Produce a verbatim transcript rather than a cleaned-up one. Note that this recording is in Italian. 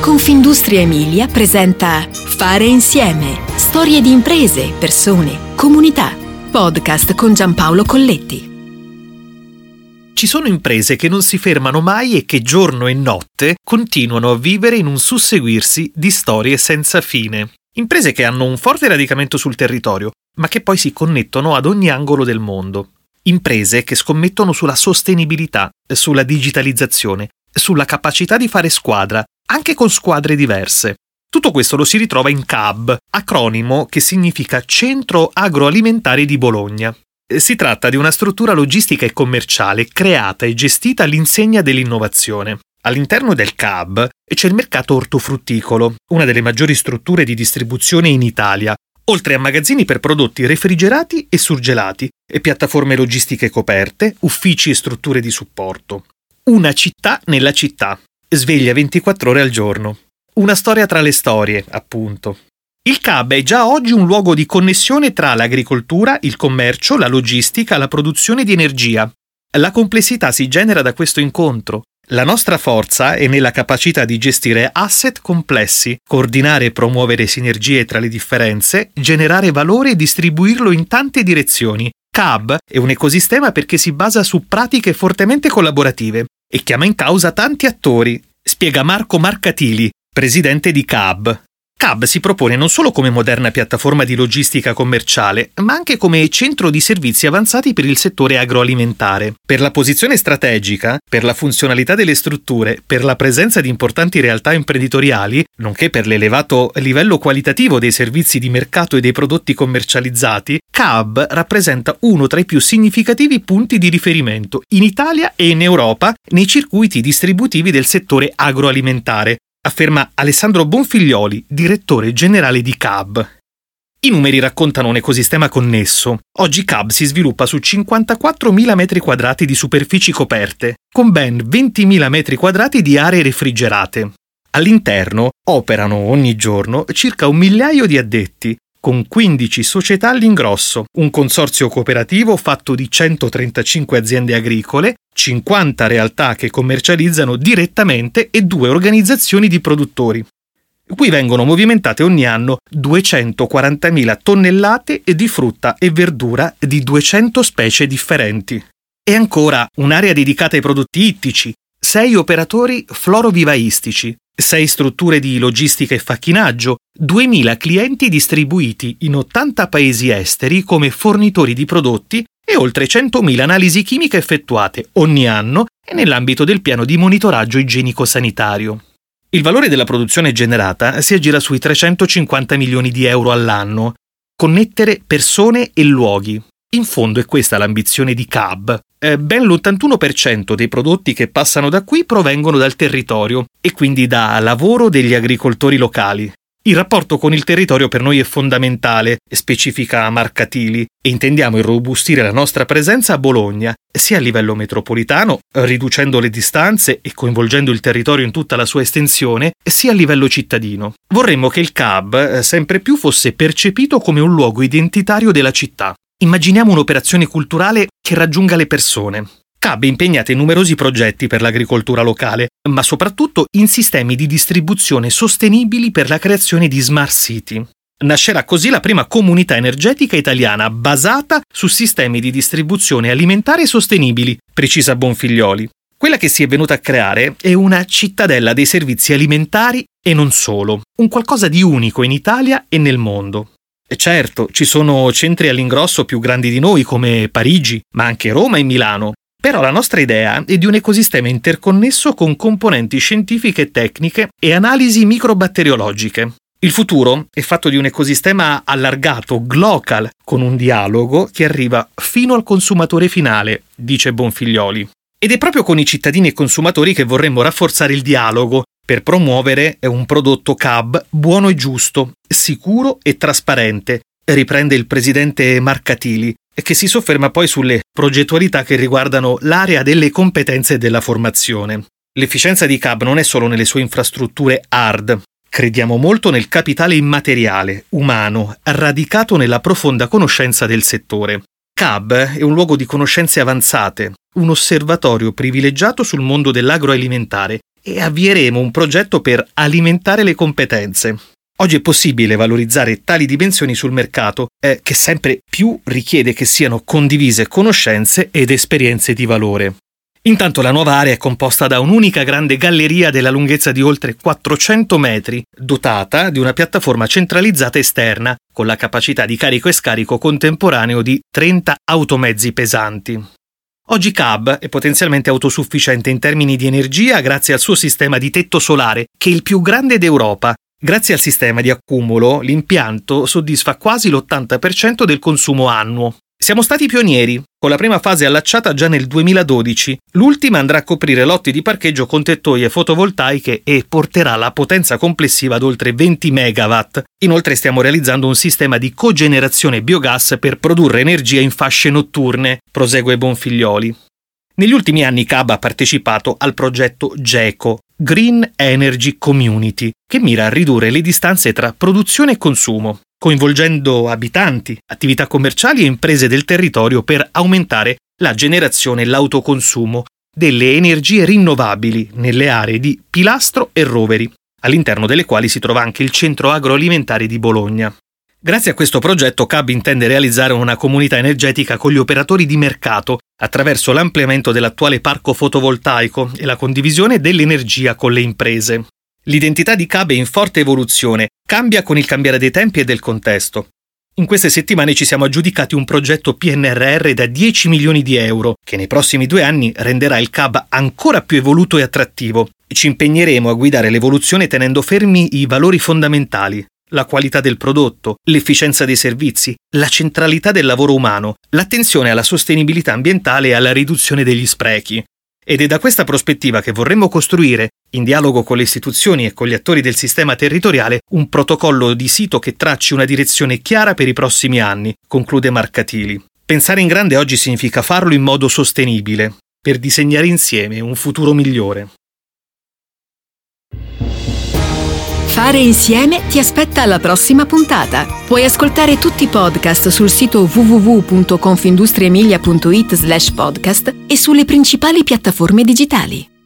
Confindustria Emilia presenta Fare Insieme. Storie di imprese, persone, comunità. Podcast con Giampaolo Colletti. Ci sono imprese che non si fermano mai e che giorno e notte continuano a vivere in un susseguirsi di storie senza fine. Imprese che hanno un forte radicamento sul territorio, ma che poi si connettono ad ogni angolo del mondo. Imprese che scommettono sulla sostenibilità, sulla digitalizzazione, sulla capacità di fare squadra, anche con squadre diverse. Tutto questo lo si ritrova in C A B, acronimo che significa Centro Agroalimentare di Bologna. Si tratta di una struttura logistica e commerciale creata e gestita all'insegna dell'innovazione. All'interno del C A B c'è il mercato ortofrutticolo, una delle maggiori strutture di distribuzione in Italia, oltre a magazzini per prodotti refrigerati e surgelati, e piattaforme logistiche coperte, uffici e strutture di supporto. Una città nella città, sveglia ventiquattro ore al giorno. Una storia tra le storie, appunto. Il C A B è già oggi un luogo di connessione tra l'agricoltura, il commercio, la logistica, la produzione di energia. La complessità si genera da questo incontro. La nostra forza è nella capacità di gestire asset complessi, coordinare e promuovere sinergie tra le differenze, generare valore e distribuirlo in tante direzioni. C A B è un ecosistema perché si basa su pratiche fortemente collaborative e chiama in causa tanti attori, spiega Marco Marcatili, presidente di C A B. C A B si propone non solo come moderna piattaforma di logistica commerciale, ma anche come centro di servizi avanzati per il settore agroalimentare. Per la posizione strategica, per la funzionalità delle strutture, per la presenza di importanti realtà imprenditoriali, nonché per l'elevato livello qualitativo dei servizi di mercato e dei prodotti commercializzati, C A B rappresenta uno tra i più significativi punti di riferimento in Italia e in Europa nei circuiti distributivi del settore agroalimentare, afferma Alessandro Bonfiglioli, direttore generale di C A B. I numeri raccontano un ecosistema connesso. Oggi C A B si sviluppa su cinquantaquattromila metri quadrati di superfici coperte, con ben ventimila metri quadrati di aree refrigerate. All'interno operano ogni giorno circa un migliaio di addetti, con quindici società all'ingrosso, un consorzio cooperativo fatto di centotrentacinque aziende agricole, cinquanta realtà che commercializzano direttamente e due organizzazioni di produttori. Qui vengono movimentate ogni anno duecentoquarantamila tonnellate di frutta e verdura di duecento specie differenti. E ancora un'area dedicata ai prodotti ittici, sei operatori florovivaistici, sei strutture di logistica e facchinaggio, duemila clienti distribuiti in ottanta paesi esteri come fornitori di prodotti e oltre centomila analisi chimiche effettuate ogni anno e nell'ambito del piano di monitoraggio igienico-sanitario. Il valore della produzione generata si aggira sui trecentocinquanta milioni di euro all'anno. Connettere persone e luoghi. In fondo è questa l'ambizione di C A B. Ben l'ottantuno per cento dei prodotti che passano da qui provengono dal territorio e quindi da lavoro degli agricoltori locali. Il rapporto con il territorio per noi è fondamentale, specifica Marcatili, e intendiamo irrobustire la nostra presenza a Bologna, sia a livello metropolitano, riducendo le distanze e coinvolgendo il territorio in tutta la sua estensione, sia a livello cittadino. Vorremmo che il C A B sempre più fosse percepito come un luogo identitario della città. Immaginiamo un'operazione culturale che raggiunga le persone. C A B è impegnata in numerosi progetti per l'agricoltura locale, ma soprattutto in sistemi di distribuzione sostenibili per la creazione di smart city. Nascerà così la prima comunità energetica italiana basata su sistemi di distribuzione alimentare sostenibili, precisa Bonfiglioli. Quella che si è venuta a creare è una cittadella dei servizi alimentari e non solo, un qualcosa di unico in Italia e nel mondo. Certo, ci sono centri all'ingrosso più grandi di noi come Parigi, ma anche Roma e Milano. Però la nostra idea è di un ecosistema interconnesso con componenti scientifiche e tecniche e analisi microbatteriologiche. Il futuro è fatto di un ecosistema allargato, local, con un dialogo che arriva fino al consumatore finale, dice Bonfiglioli. Ed è proprio con i cittadini e consumatori che vorremmo rafforzare il dialogo, per promuovere un prodotto C A B buono e giusto, sicuro e trasparente, riprende il presidente Marcatili, che si sofferma poi sulle progettualità che riguardano l'area delle competenze e della formazione. L'efficienza di C A B non è solo nelle sue infrastrutture hard. Crediamo molto nel capitale immateriale, umano, radicato nella profonda conoscenza del settore. C A B è un luogo di conoscenze avanzate, un osservatorio privilegiato sul mondo dell'agroalimentare e avvieremo un progetto per alimentare le competenze. Oggi è possibile valorizzare tali dimensioni sul mercato, eh, che sempre più richiede che siano condivise conoscenze ed esperienze di valore. Intanto la nuova area è composta da un'unica grande galleria della lunghezza di oltre quattrocento metri, dotata di una piattaforma centralizzata esterna, con la capacità di carico e scarico contemporaneo di trenta automezzi pesanti. Oggi C A B è potenzialmente autosufficiente in termini di energia grazie al suo sistema di tetto solare, che è il più grande d'Europa. Grazie al sistema di accumulo, l'impianto soddisfa quasi l'ottanta per cento del consumo annuo. Siamo stati pionieri, con la prima fase allacciata già nel duemiladodici. L'ultima andrà a coprire lotti di parcheggio con tettoie fotovoltaiche e porterà la potenza complessiva ad oltre venti megawatt. Inoltre stiamo realizzando un sistema di cogenerazione biogas per produrre energia in fasce notturne, prosegue Bonfiglioli. Negli ultimi anni C A B ha partecipato al progetto GECO, Green Energy Community, che mira a ridurre le distanze tra produzione e consumo, coinvolgendo abitanti, attività commerciali e imprese del territorio per aumentare la generazione e l'autoconsumo delle energie rinnovabili nelle aree di Pilastro e Roveri, all'interno delle quali si trova anche il centro agroalimentare di Bologna. Grazie a questo progetto C A B intende realizzare una comunità energetica con gli operatori di mercato attraverso l'ampliamento dell'attuale parco fotovoltaico e la condivisione dell'energia con le imprese. L'identità di C A B è in forte evoluzione, cambia con il cambiare dei tempi e del contesto. In queste settimane ci siamo aggiudicati un progetto P N R R da dieci milioni di euro, che nei prossimi due anni renderà il C A B ancora più evoluto e attrattivo. Ci impegneremo a guidare l'evoluzione tenendo fermi i valori fondamentali: la qualità del prodotto, l'efficienza dei servizi, la centralità del lavoro umano, l'attenzione alla sostenibilità ambientale e alla riduzione degli sprechi. Ed è da questa prospettiva che vorremmo costruire, in dialogo con le istituzioni e con gli attori del sistema territoriale, un protocollo di sito che tracci una direzione chiara per i prossimi anni, conclude Marcatili. Pensare in grande oggi significa farlo in modo sostenibile, per disegnare insieme un futuro migliore. Fare Insieme ti aspetta alla prossima puntata. Puoi ascoltare tutti i podcast sul sito w w w punto confindustriemilia punto i t slash podcast e sulle principali piattaforme digitali.